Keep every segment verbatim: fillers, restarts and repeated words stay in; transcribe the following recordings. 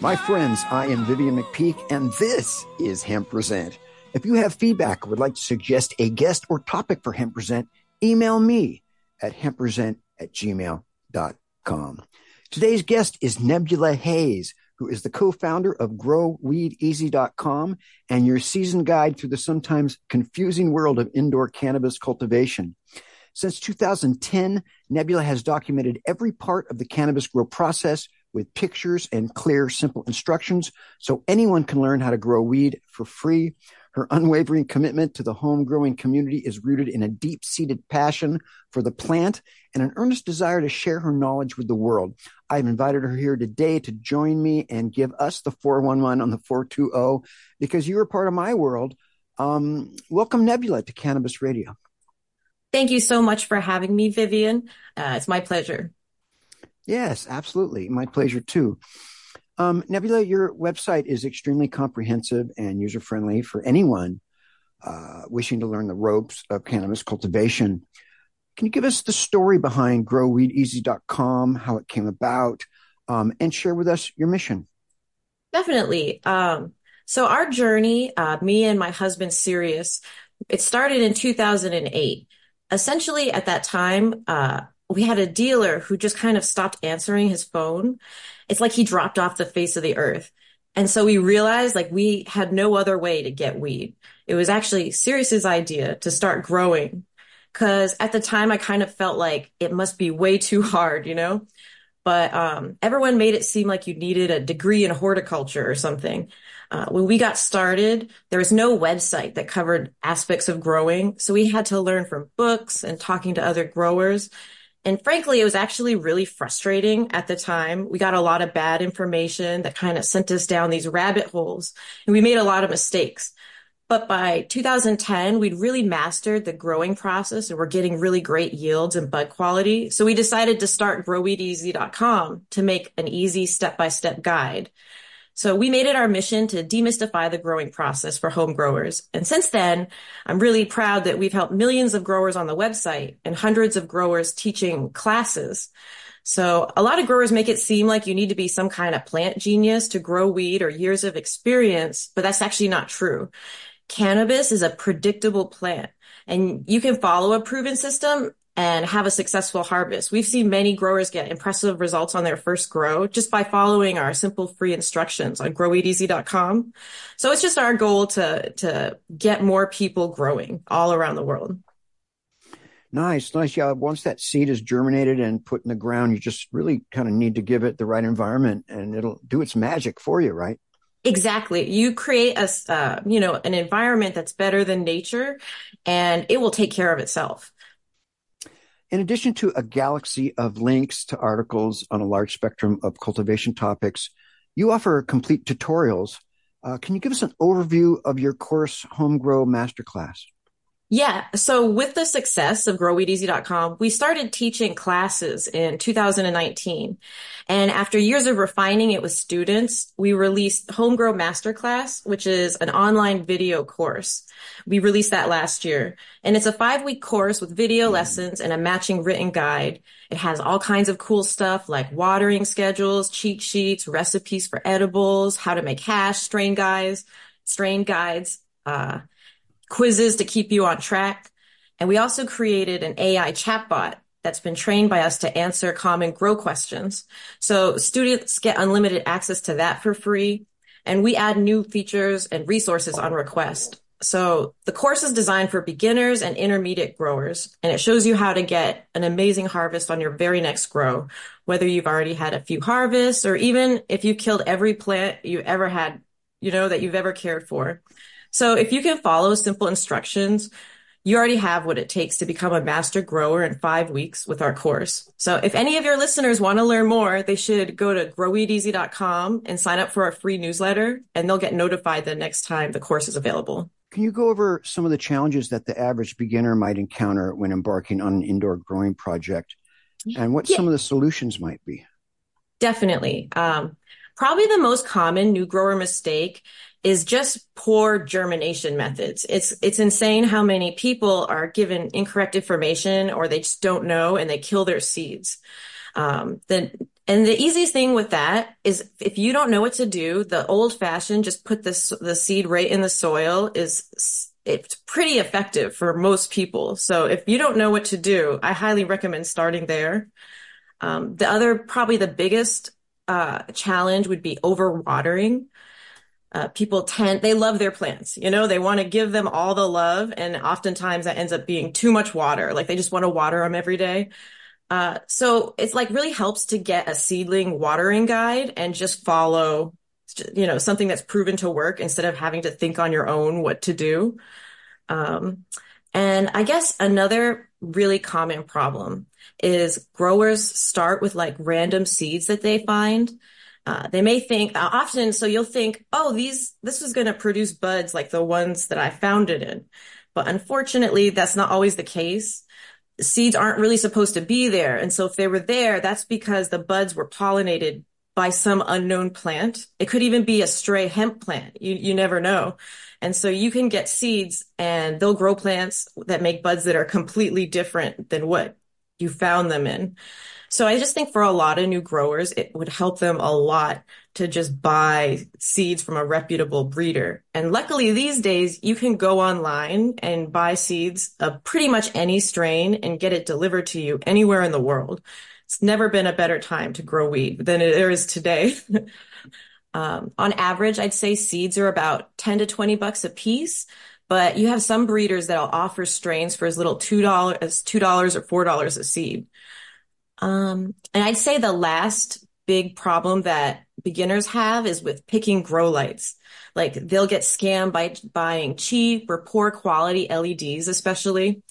My friends, I am Vivian McPeak, and this is Hemp Present. If you have feedback or would like to suggest a guest or topic for Hemp Present, email me at hemp present at gmail dot com. Today's guest is Nebula Haze, who is the co-founder of grow weed easy dot com and your seasoned guide through the sometimes confusing world of indoor cannabis cultivation. Since two thousand ten, Nebula has documented every part of the cannabis grow process with pictures and clear, simple instructions so anyone can learn how to grow weed for free. Her unwavering commitment to the home growing community is rooted in a deep-seated passion for the plant and an earnest desire to share her knowledge with the world. I've invited her here today to join me and give us the four one one on the four two zero because you are part of my world. Um, welcome, Nebula, to Cannabis Radio. Thank you so much for having me, Vivian. Uh, it's my pleasure. Yes, absolutely. My pleasure, too. Um, Nebula, your website is extremely comprehensive and user-friendly for anyone uh, wishing to learn the ropes of cannabis cultivation. Can you give us the story behind grow weed easy dot com, how it came about, um, and share with us your mission? Definitely. Um, so our journey, uh, me and my husband, Sirius, it started in two thousand eight. Essentially, at that time, uh, we had a dealer who just kind of stopped answering his phone. It's like he dropped off the face of the earth. And so we realized like we had no other way to get weed. It was actually Sirius's idea to start growing. Cause at the time I kind of felt like it must be way too hard, you know, but um, everyone made it seem like you needed a degree in horticulture or something. Uh, when we got started, there was no website that covered aspects of growing. So we had to learn from books and talking to other growers. And frankly, it was actually really frustrating at the time. We got a lot of bad information that kind of sent us down these rabbit holes, and we made a lot of mistakes. But by two thousand ten, we'd really mastered the growing process and we're getting really great yields and bud quality. So we decided to start grow weed easy dot com to make an easy step-by-step guide. So we made it our mission to demystify the growing process for home growers. And since then, I'm really proud that we've helped millions of growers on the website and hundreds of growers teaching classes. So a lot of growers make it seem like you need to be some kind of plant genius to grow weed or years of experience, but that's actually not true. Cannabis is a predictable plant, and you can follow a proven system and have a successful harvest. We've seen many growers get impressive results on their first grow just by following our simple free instructions on grow weed easy dot com. So it's just our goal to to get more people growing all around the world. Nice, nice. Yeah, once that seed is germinated and put in the ground, you just really kind of need to give it the right environment and it'll do its magic for you, right? Exactly. You create a, uh, you know, an environment that's better than nature and it will take care of itself. In addition to a galaxy of links to articles on a large spectrum of cultivation topics, you offer complete tutorials. Uh, can you give us an overview of your course, HomeGrow Masterclass? Yeah. So with the success of grow weed easy dot com, we started teaching classes in two thousand nineteen. And after years of refining it with students, we released HomeGrow Masterclass, which is an online video course. We released that last year. And it's a five-week course with video lessons and a matching written guide. It has all kinds of cool stuff like watering schedules, cheat sheets, recipes for edibles, how to make hash, strain guides, strain guides, uh, quizzes to keep you on track. And we also created an A I chatbot that's been trained by us to answer common grow questions. So students get unlimited access to that for free. And we add new features and resources on request. So the course is designed for beginners and intermediate growers, and it shows you how to get an amazing harvest on your very next grow, whether you've already had a few harvests or even if you've killed every plant you ever had, you know, that you've ever cared for. So if you can follow simple instructions, You already have what it takes to become a master grower in five weeks with our course. So if any of your listeners want to learn more, they should go to grow weed easy dot com and sign up for our free newsletter, and they'll get notified the next time the course is available. Can you go over some of the challenges that the average beginner might encounter when embarking on an indoor growing project and what yeah. some of the solutions might be? Definitely. Um, probably the most common new grower mistake is just poor germination methods. It's it's insane how many people are given incorrect information, or they just don't know and they kill their seeds. Um, the, and the easiest thing with that is if you don't know what to do, the old fashioned, just put this, the seed right in the soil is it's pretty effective for most people. So if you don't know what to do, I highly recommend starting there. Um, the other, probably the biggest uh, challenge would be overwatering. Uh, people tend, they love their plants, you know, they want to give them all the love. And oftentimes that ends up being too much water. Like they just want to water them every day. Uh, so it's like really helps to get a seedling watering guide and just follow, you know, something that's proven to work instead of having to think on your own what to do. Um, and I guess another really common problem is growers start with like random seeds that they find. Uh, they may think uh, often, so you'll think, oh, these, this is going to produce buds like the ones that I found it in. But unfortunately, that's not always the case. Seeds aren't really supposed to be there. And so if they were there, that's because the buds were pollinated by some unknown plant. It could even be a stray hemp plant. You, you never know. And so you can get seeds and they'll grow plants that make buds that are completely different than what you found them in. So I just think for a lot of new growers, it would help them a lot to just buy seeds from a reputable breeder. And luckily these days you can go online and buy seeds of pretty much any strain and get it delivered to you anywhere in the world. It's never been a better time to grow weed than there is today. um, on average, I'd say seeds are about ten to twenty bucks a piece. But you have some breeders that'll offer strains for as little two dollars as two dollars or four dollars a seed. Um, and I'd say the last big problem that beginners have is with picking grow lights. Like they'll get scammed by buying cheap or poor quality L E Ds, especially.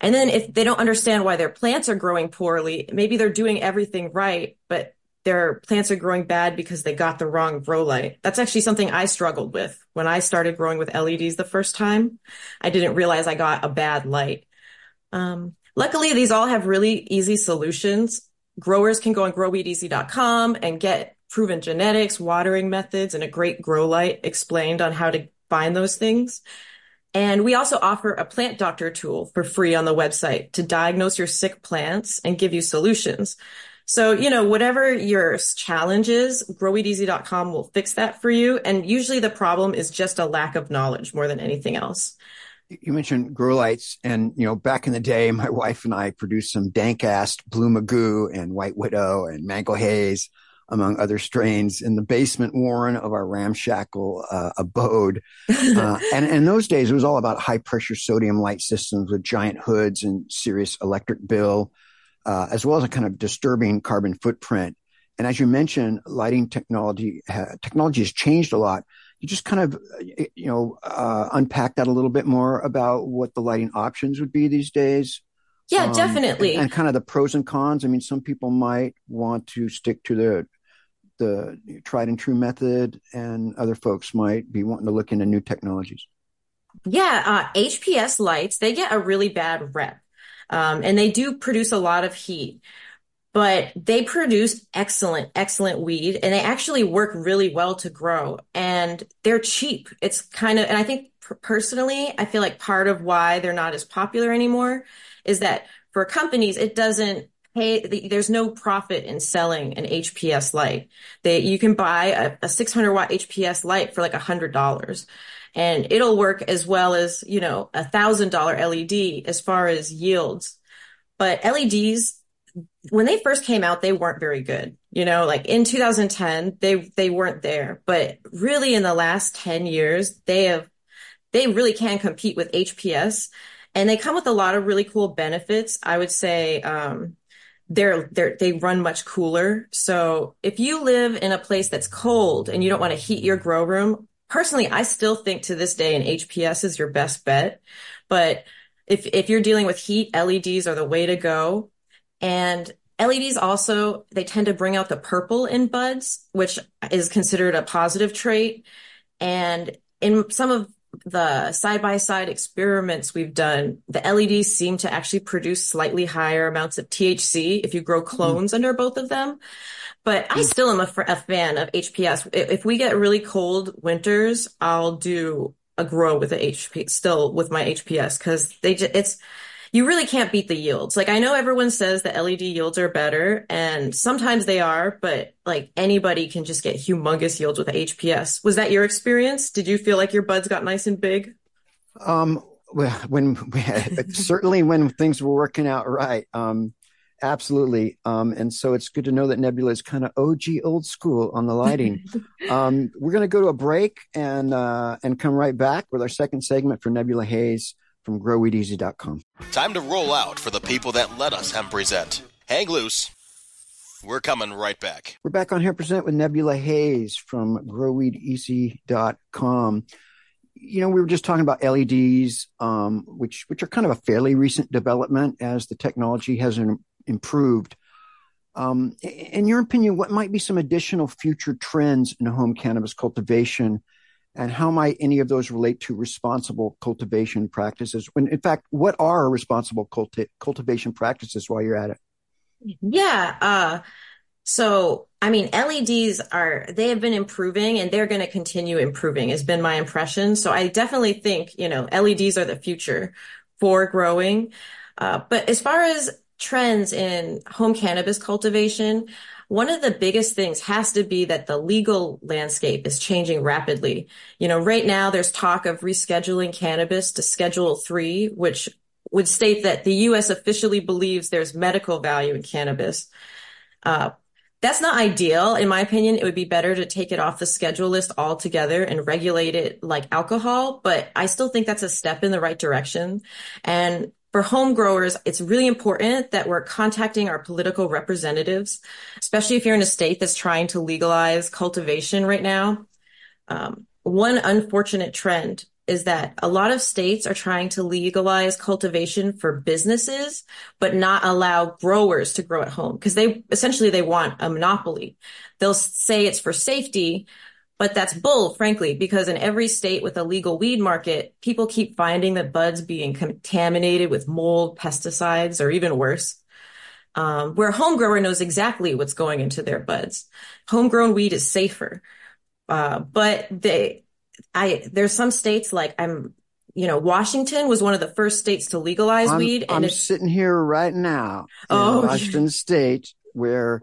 And then if they don't understand why their plants are growing poorly, maybe they're doing everything right, but their plants are growing bad because they got the wrong grow light. That's actually something I struggled with when I started growing with L E Ds the first time. I didn't realize I got a bad light. Um, luckily, these all have really easy solutions. Growers can go on grow weed easy dot com and get proven genetics, watering methods, and a great grow light explained on how to find those things. And we also offer a plant doctor tool for free on the website to diagnose your sick plants and give you solutions. So, you know, whatever your challenge is, grow weed easy dot com will fix that for you. And usually the problem is just a lack of knowledge more than anything else. You mentioned grow lights, and, you know, back in the day, my wife and I produced some dank-ass blue magoo and white widow and mango haze, among other strains, in the basement warren of our ramshackle uh, abode. Uh, and in those days, it was all about high-pressure sodium light systems with giant hoods and Sirius electric bill. Uh, as well as a kind of disturbing carbon footprint. And as you mentioned, lighting technology, ha- technology has changed a lot. You just kind of, you know, uh, unpack that a little bit more about what the lighting options would be these days. Yeah, um, definitely. And, and kind of the pros and cons. I mean, some people might want to stick to the the tried and true method, and other folks might be wanting to look into new technologies. Yeah, uh, H P S lights, they get a really bad rep. Um, and they do produce a lot of heat, but they produce excellent, excellent weed, and they actually work really well to grow, and they're cheap. It's kind of, and I think personally, I feel like part of why they're not as popular anymore is that for companies, it doesn't pay, there's no profit in selling an H P S light. They, you can buy a, a six hundred watt H P S light for like a hundred dollars. And it'll work as well as, you know, a one thousand dollar L E D as far as yields. But L E Ds, when they first came out, they weren't very good. You know, like in two thousand ten, they they weren't there. But really in the last ten years, they have they really can compete with H P S. And they come with a lot of really cool benefits. I would say um, they're, they're, they run much cooler. So if you live in a place that's cold and you don't want to heat your grow room, personally, I still think to this day an H P S is your best bet, but if if you're dealing with heat, L E Ds are the way to go. And L E Ds also, they tend to bring out the purple in buds, which is considered a positive trait. And in some of the side-by-side experiments we've done, the L E Ds seem to actually produce slightly higher amounts of T H C if you grow clones mm-hmm. under both of them. But I still am a, a fan of H P S. If we get really cold winters, I'll do a grow with the H P, still with my H P S, because they just, it's, you really can't beat the yields. Like, I know everyone says the L E D yields are better, and sometimes they are, but like anybody can just get humongous yields with H P S. Was that your experience? Did you feel like your buds got nice and big? Um, well, when, certainly when things were working out right. Um, absolutely. Um, and so it's good to know that Nebula is kind of O G old school on the lighting. um, we're going to go to a break and, uh, and come right back with our second segment for Nebula Haze from grow weed easy dot com. Time to roll out for the people that let us Hemp Present. Hang loose. We're coming right back. We're back on Hemp Present with Nebula Haze from grow weed easy dot com. You know, we were just talking about L E Ds, um, which which are kind of a fairly recent development as the technology has improved. Um, in your opinion, what might be some additional future trends in home cannabis cultivation? And how might any of those relate to responsible cultivation practices? When, in fact, what are responsible culti- cultivation practices while you're at it? Yeah. Uh, so, I mean, L E Ds are, they have been improving and they're going to continue improving, has been my impression. So I definitely think, you know, L E Ds are the future for growing. Uh, but as far as trends in home cannabis cultivation, one of the biggest things has to be that the legal landscape is changing rapidly. You know, right now there's talk of rescheduling cannabis to Schedule three, which would state that the U S officially believes there's medical value in cannabis. Uh, that's not ideal. In my opinion, it would be better to take it off the schedule list altogether and regulate it like alcohol, but I still think that's a step in the right direction. And for home growers, it's really important that we're contacting our political representatives, especially if you're in a state that's trying to legalize cultivation right now. Um, one unfortunate trend is that a lot of states are trying to legalize cultivation for businesses, but not allow growers to grow at home because they essentially they want a monopoly. They'll say it's for safety, but that's bull, frankly, because in every state with a legal weed market, people keep finding that buds being contaminated with mold, pesticides, or even worse. Um, where a home grower knows exactly what's going into their buds. Homegrown weed is safer. Uh, but they, I, there's some states like I'm, you know, Washington was one of the first states to legalize I'm, weed. And I'm it's, sitting here right now oh, in Washington yeah. State where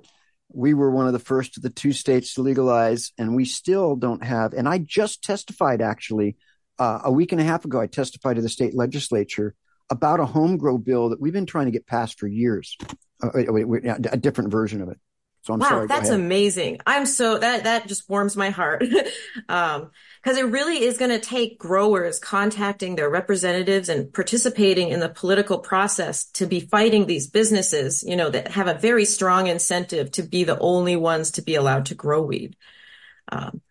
we were one of the first of the two states to legalize, and we still don't have, and I just testified actually uh, a week and a half ago, I testified to the state legislature about a home grow bill that we've been trying to get passed for years, uh, wait, wait, wait, a different version of it. So I'm wow, sorry. Wow, that's amazing. I'm so, that, that just warms my heart. um, Because it really is going to take growers contacting their representatives and participating in the political process to be fighting these businesses, you know, that have a very strong incentive to be the only ones to be allowed to grow weed. Um,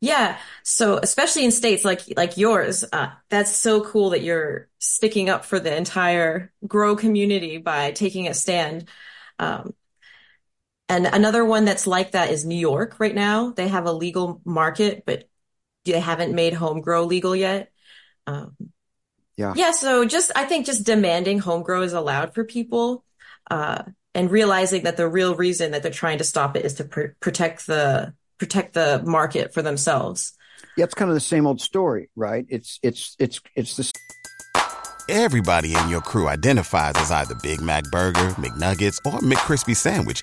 yeah. So especially in states like like yours, uh, that's so cool that you're sticking up for the entire grow community by taking a stand. Um And another one that's like that is New York right now. They have a legal market, but they haven't made home grow legal yet. Um, yeah. Yeah. So just, I think just demanding home grow is allowed for people uh, and realizing that the real reason that they're trying to stop it is to pr- protect the, protect the market for themselves. Yeah. It's kind of the same old story, right? It's, it's, it's, it's the. Everybody in your crew identifies as either Big Mac Burger, McNuggets, or McCrispy Sandwich.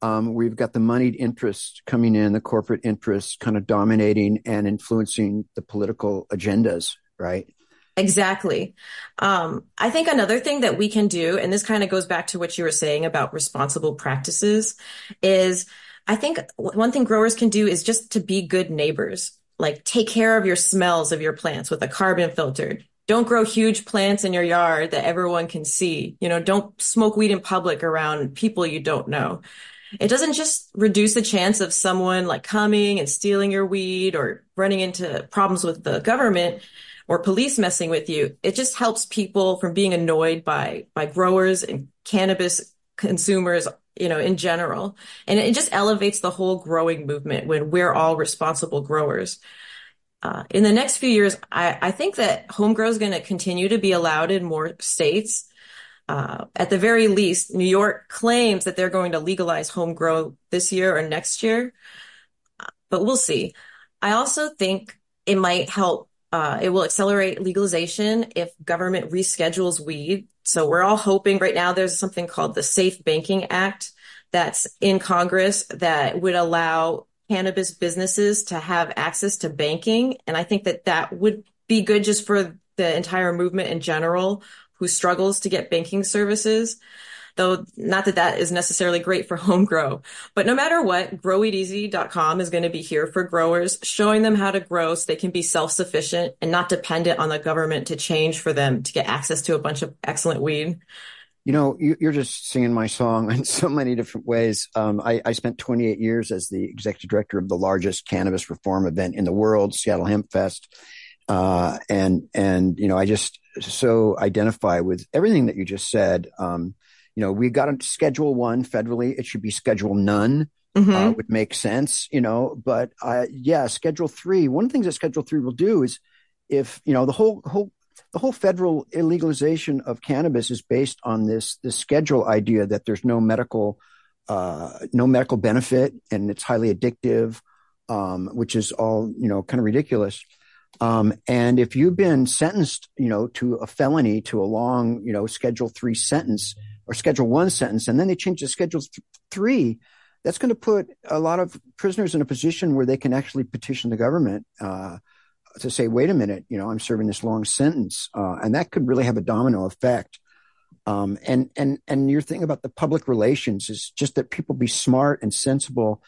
Um, we've got the moneyed interests coming in, the corporate interests kind of dominating and influencing the political agendas, right? Exactly. Um, I think another thing that we can do, and this kind of goes back to what you were saying about responsible practices, is I think one thing growers can do is just to be good neighbors. Like, take care of your smells of your plants with a carbon filter. Don't grow huge plants in your yard that everyone can see. You know, don't smoke weed in public around people you don't know. It doesn't just reduce the chance of someone like coming and stealing your weed or running into problems with the government or police messing with you. It just helps people from being annoyed by by growers and cannabis consumers, you know, in general. And it just elevates the whole growing movement when we're all responsible growers. Uh, in the next few years, I, I think that HomeGrow is going to continue to be allowed in more states. Uh, at the very least, New York claims that they're going to legalize HomeGrow this year or next year, but we'll see. I also think it might help. Uh, it will accelerate legalization if government reschedules weed. So we're all hoping right now there's something called the Safe Banking Act that's in Congress that would allow cannabis businesses to have access to banking. And I think that that would be good just for the entire movement in general, who struggles to get banking services, though not that that is necessarily great for HomeGrow. But no matter what, grow weed easy dot com is going to be here for growers, showing them how to grow so they can be self-sufficient and not dependent on the government to change for them to get access to a bunch of excellent weed. You know, you're just singing my song in so many different ways. Um, I, I spent twenty-eight years as the executive director of the largest cannabis reform event in the world, Seattle Hemp Fest. Uh, and, and, you know, I just so identify with everything that you just said. Um, you know, we got into schedule one federally. It should be schedule none, mm-hmm. uh, would make sense, you know, but uh, yeah, schedule three, one of the things that schedule three will do is if, you know, the whole, whole, The whole federal illegalization of cannabis is based on this this schedule idea that there's no medical uh, no medical benefit and it's highly addictive, um, which is all, you know, kind of ridiculous. Um, and if you've been sentenced, you know, to a felony, to a long, you know, schedule three sentence or schedule one sentence, and then they change to schedule th- three, that's going to put a lot of prisoners in a position where they can actually petition the government uh to say, wait a minute, you know, I'm serving this long sentence. Uh, and that could really have a domino effect. Um, and, and, and your thing about the public relations is just that people be smart and sensible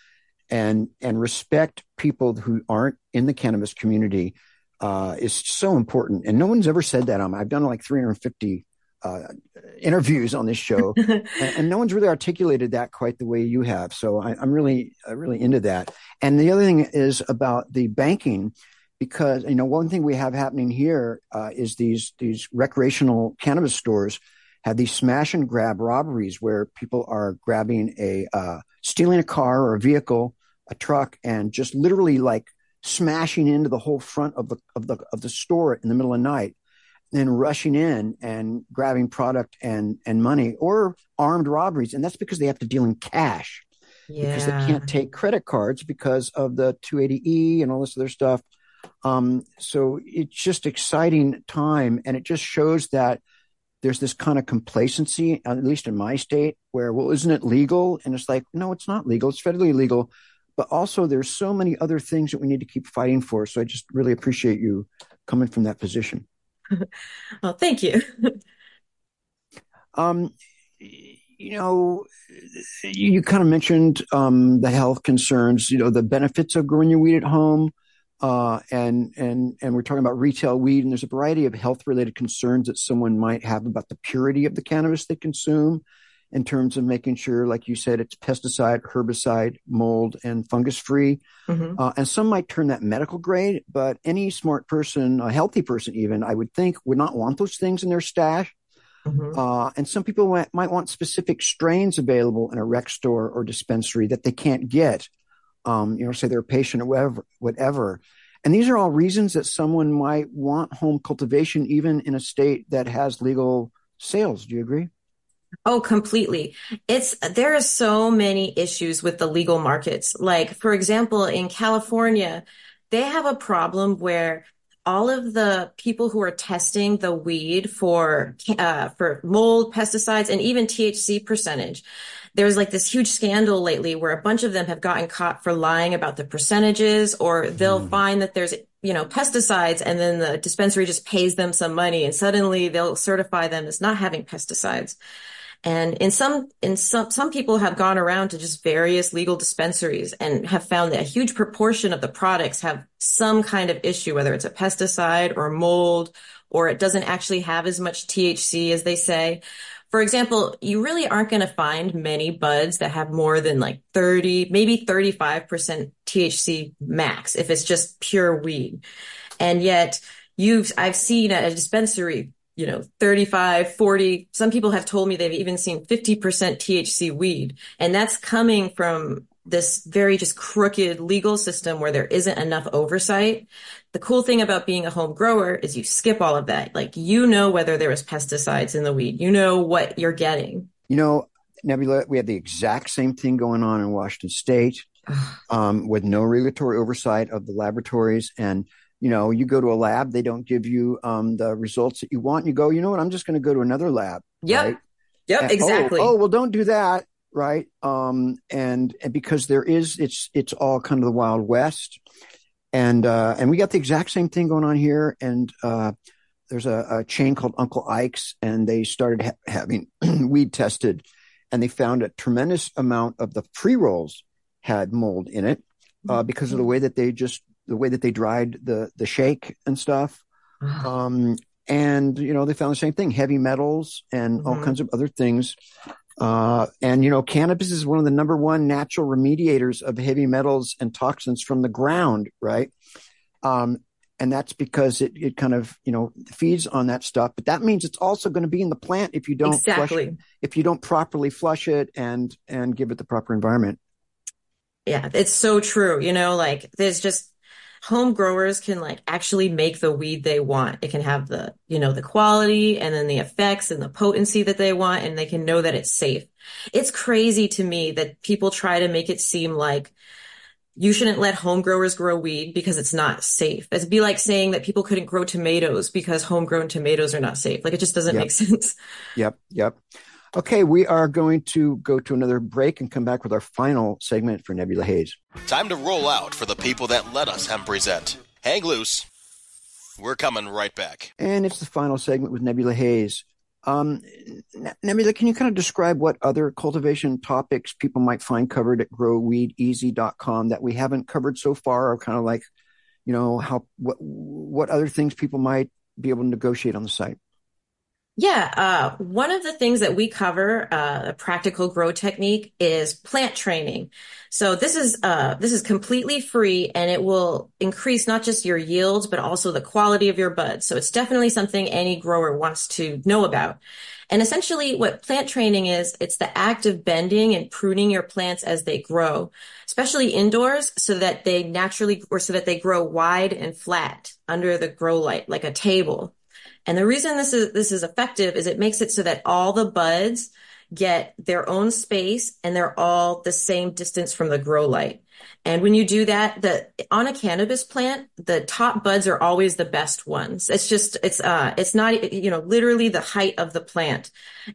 and, and respect people who aren't in the cannabis community, uh, is so important. And no one's ever said that. Um, I've done like three hundred fifty, uh, interviews on this show and, and no one's really articulated that quite the way you have. So I, I'm really, really into that. And the other thing is about the banking. Because, you know, one thing we have happening here uh, is these these recreational cannabis stores have these smash and grab robberies where people are grabbing a uh, stealing a car or a vehicle, a truck, and just literally like smashing into the whole front of the of the of the store in the middle of the night, then rushing in and grabbing product and and money, or armed robberies, and that's because they have to deal in cash, yeah. because they can't take credit cards because of the two eighty E and all this other stuff. Um, so it's just exciting time. And it just shows that there's this kind of complacency, at least in my state, where, well, isn't it legal? And it's like, no, it's not legal. It's federally illegal. But also there's so many other things that we need to keep fighting for. So I just really appreciate you coming from that position. Well, thank you. um, you know, you, you kind of mentioned, um, the health concerns, you know, the benefits of growing your weed at home. Uh, and, and, and we're talking about retail weed, and there's a variety of health related concerns that someone might have about the purity of the cannabis they consume in terms of making sure, like you said, it's pesticide, herbicide, mold, and fungus free. Mm-hmm. Uh, and some might turn that medical grade, but any smart person, a healthy person, even I would think would not want those things in their stash. Mm-hmm. Uh, and some people might, might want specific strains available in a rec store or dispensary that they can't get. Um, you know, say they're a patient or whatever, whatever. And these are all reasons that someone might want home cultivation, even in a state that has legal sales. Do you agree? Oh, completely. It's, there are so many issues with the legal markets. Like, for example, in California, they have a problem where all of the people who are testing the weed for, uh, for mold, pesticides, and even T H C percentage. There's like this huge scandal lately where a bunch of them have gotten caught for lying about the percentages, or they'll mm. find that there's you know, pesticides, and then the dispensary just pays them some money, and suddenly they'll certify them as not having pesticides. And in some, in some, some people have gone around to just various legal dispensaries and have found that a huge proportion of the products have some kind of issue, whether it's a pesticide or mold, or it doesn't actually have as much T H C as they say. For example, you really aren't going to find many buds that have more than like thirty, maybe thirty-five percent T H C max if it's just pure weed. And yet you've, I've seen at a dispensary, you know, thirty-five, forty, some people have told me they've even seen fifty percent T H C weed. And that's coming from this very just crooked legal system where there isn't enough oversight. The cool thing about being a home grower is you skip all of that. Like, you know, whether there was pesticides in the weed, you know what you're getting. You know, Nebula, we had the exact same thing going on in Washington State um, with no regulatory oversight of the laboratories. And, you know, you go to a lab, they don't give you um, the results that you want. You go, you know what, I'm just going to go to another lab. Yep. Right? Yep, and, exactly. Oh, oh, well, don't do that. Right. Um, and, and because there is, it's, it's all kind of the Wild West. And, uh, and we got the exact same thing going on here. And, uh, there's a, a chain called Uncle Ike's, and they started ha- having weed tested, and they found a tremendous amount of the pre-rolls had mold in it, uh, because of the way that they just, the way that they dried the, the shake and stuff. Um, and, you know, they found the same thing, heavy metals and mm-hmm. all kinds of other things. Uh, and, you know, cannabis is one of the number one natural remediators of heavy metals and toxins from the ground, right? Um, and that's because it, it kind of, you know, feeds on that stuff. But that means it's also going to be in the plant if you don't exactly. flush it, if you don't properly flush it and and give it the proper environment. Yeah, it's so true. You know, like, there's just, home growers can like actually make the weed they want. It can have the, you know, the quality and then the effects and the potency that they want, and they can know that it's safe. It's crazy to me that people try to make it seem like you shouldn't let home growers grow weed because it's not safe. It'd be like saying that people couldn't grow tomatoes because homegrown tomatoes are not safe. Like, it just doesn't yep. make sense. Yep. Yep. Okay, we are going to go to another break and come back with our final segment for Nebula Haze. Time to roll out for the people that let us hemp present. Hang loose. We're coming right back. And it's the final segment with Nebula Haze. Um, Nebula, can you kind of describe what other cultivation topics people might find covered at grow weed easy dot com that we haven't covered so far, or kind of like, you know, how what what other things people might be able to negotiate on the site? Yeah. Uh, one of the things that we cover, uh, a practical grow technique, is plant training. So this is, uh, this is completely free, and it will increase not just your yields, but also the quality of your buds. So it's definitely something any grower wants to know about. And essentially what plant training is, it's the act of bending and pruning your plants as they grow, especially indoors, so that they naturally, or so that they grow wide and flat under the grow light, like a table. And the reason this is this is effective is it makes it so that all the buds get their own space, and they're all the same distance from the grow light. And when you do that, the on a cannabis plant, the top buds are always the best ones. It's just it's uh it's not you know literally the height of the plant.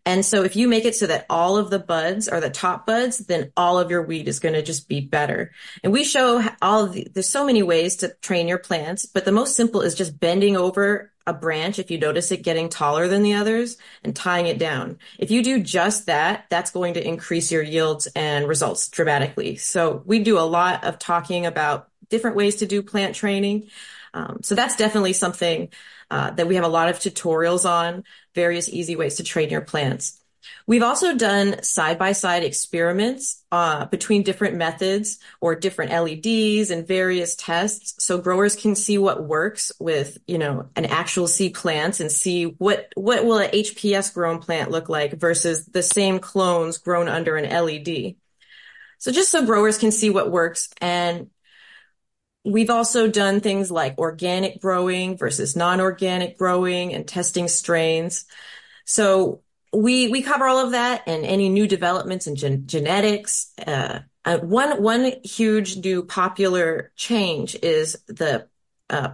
And so if you make it so that all of the buds are the top buds, then all of your weed is going to just be better. And we show all the, there's so many ways to train your plants, but the most simple is just bending over a branch if you notice it getting taller than the others and tying it down. If you do just that, that's going to increase your yields and results dramatically. So we do a lot of talking about different ways to do plant training. Um, so that's definitely something uh, that we have a lot of tutorials on, various easy ways to train your plants. We've also done side-by-side experiments uh, between different methods or different L E Ds and various tests, so growers can see what works with, you know, an actual seed plants, and see what, what will an H P S grown plant look like versus the same clones grown under an L E D. So just so growers can see what works. And we've also done things like organic growing versus non-organic growing and testing strains. So We we cover all of that and any new developments in gen- genetics. Uh, uh, one one huge new popular change is the uh,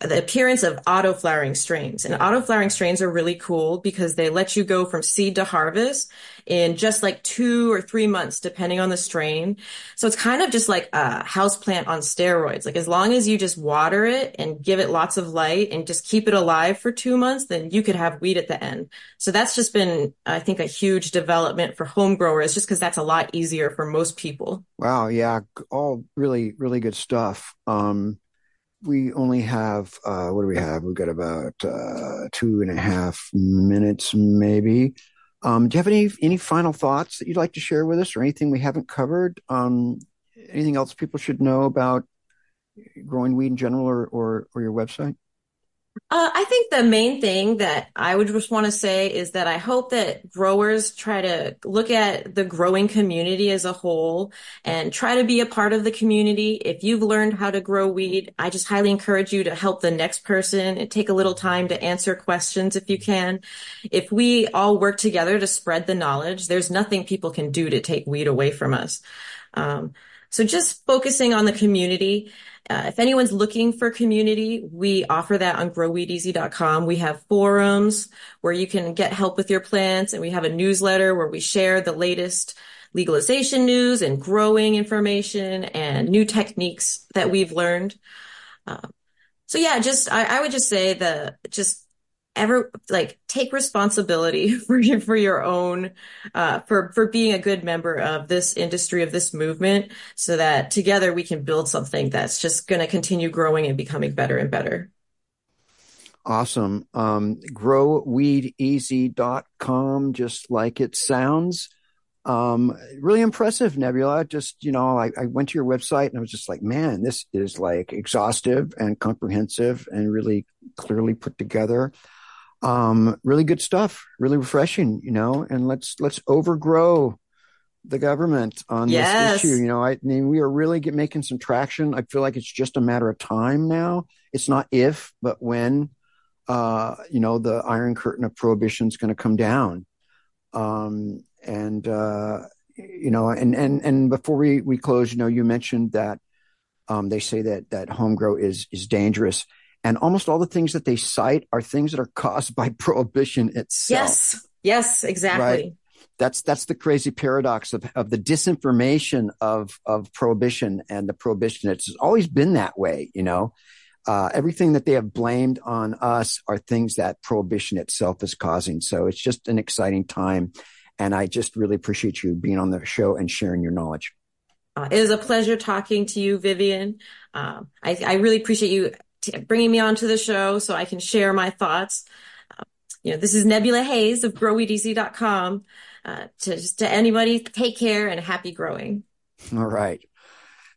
the appearance of auto-flowering strains. And auto-flowering strains are really cool because they let you go from seed to harvest in just like two or three months, depending on the strain. So it's kind of just like a houseplant on steroids. Like as long as you just water it and give it lots of light and just keep it alive for two months, then you could have weed at the end. So that's just been, I think, a huge development for home growers, just because that's a lot easier for most people. Wow. Yeah. All really, really good stuff. Um, We only have, uh, what do we have? We've got about uh, two and a half minutes, maybe. Um, do you have any any final thoughts that you'd like to share with us, or anything we haven't covered? Um, anything else people should know about growing weed in general, or or, or your website? Uh, I think the main thing that I would just want to say is that I hope that growers try to look at the growing community as a whole and try to be a part of the community. If you've learned how to grow weed, I just highly encourage you to help the next person and take a little time to answer questions if you can. If we all work together to spread the knowledge, there's nothing people can do to take weed away from us. Um, so just focusing on the community. Uh, if anyone's looking for community, we offer that on grow weed easy dot com. We have forums where you can get help with your plants, and we have a newsletter where we share the latest legalization news and growing information and new techniques that we've learned. Um, so yeah, just I, I would just say the just ever like take responsibility for your, for your own uh, for for being a good member of this industry, of this movement, so that together we can build something that's just going to continue growing and becoming better and better. Awesome. Um, grow weed easy dot com, just like it sounds. Um, really impressive, Nebula. Just, you know, I, I went to your website and I was just like, man, this is like exhaustive and comprehensive and really clearly put together. Um, really good stuff, really refreshing, you know, and let's, let's overgrow the government on yes. this issue. You know, I mean, we are really get, making some traction. I feel like it's just a matter of time now. It's not if, but when, uh, you know, the Iron Curtain of Prohibition is going to come down. Um, and, uh, you know, and, and, and before we, we close, you know, you mentioned that, um, they say that, that home grow is, is dangerous. And almost all the things that they cite are things that are caused by prohibition itself. Yes, yes, exactly. Right? That's that's the crazy paradox of, of the disinformation of of prohibition and the prohibition. It's always been that way, you know. Uh, everything that they have blamed on us are things that prohibition itself is causing. So it's just an exciting time. And I just really appreciate you being on the show and sharing your knowledge. Uh, it was a pleasure talking to you, Vivian. Um, I, I really appreciate you bringing me onto the show so I can share my thoughts. Uh, you know, this is Nebula Haze of grow weed easy dot com. Uh, to, just to anybody, take care and happy growing. All right.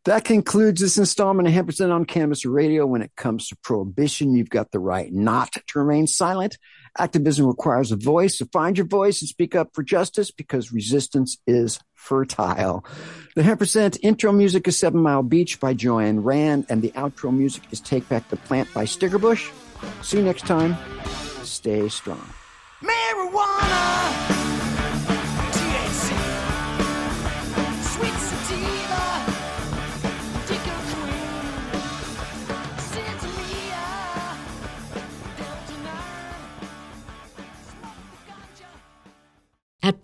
That concludes this installment of Hemperson on Canvas Radio. When it comes to prohibition, you've got the right not to remain silent. Activism requires a voice, so find your voice and speak up for justice, because resistance is fertile. The one hundred percent intro music is Seven Mile Beach by Joanne Rand, and the outro music is Take Back the Plant by Stickerbush. See you next time. Stay strong. Marijuana! At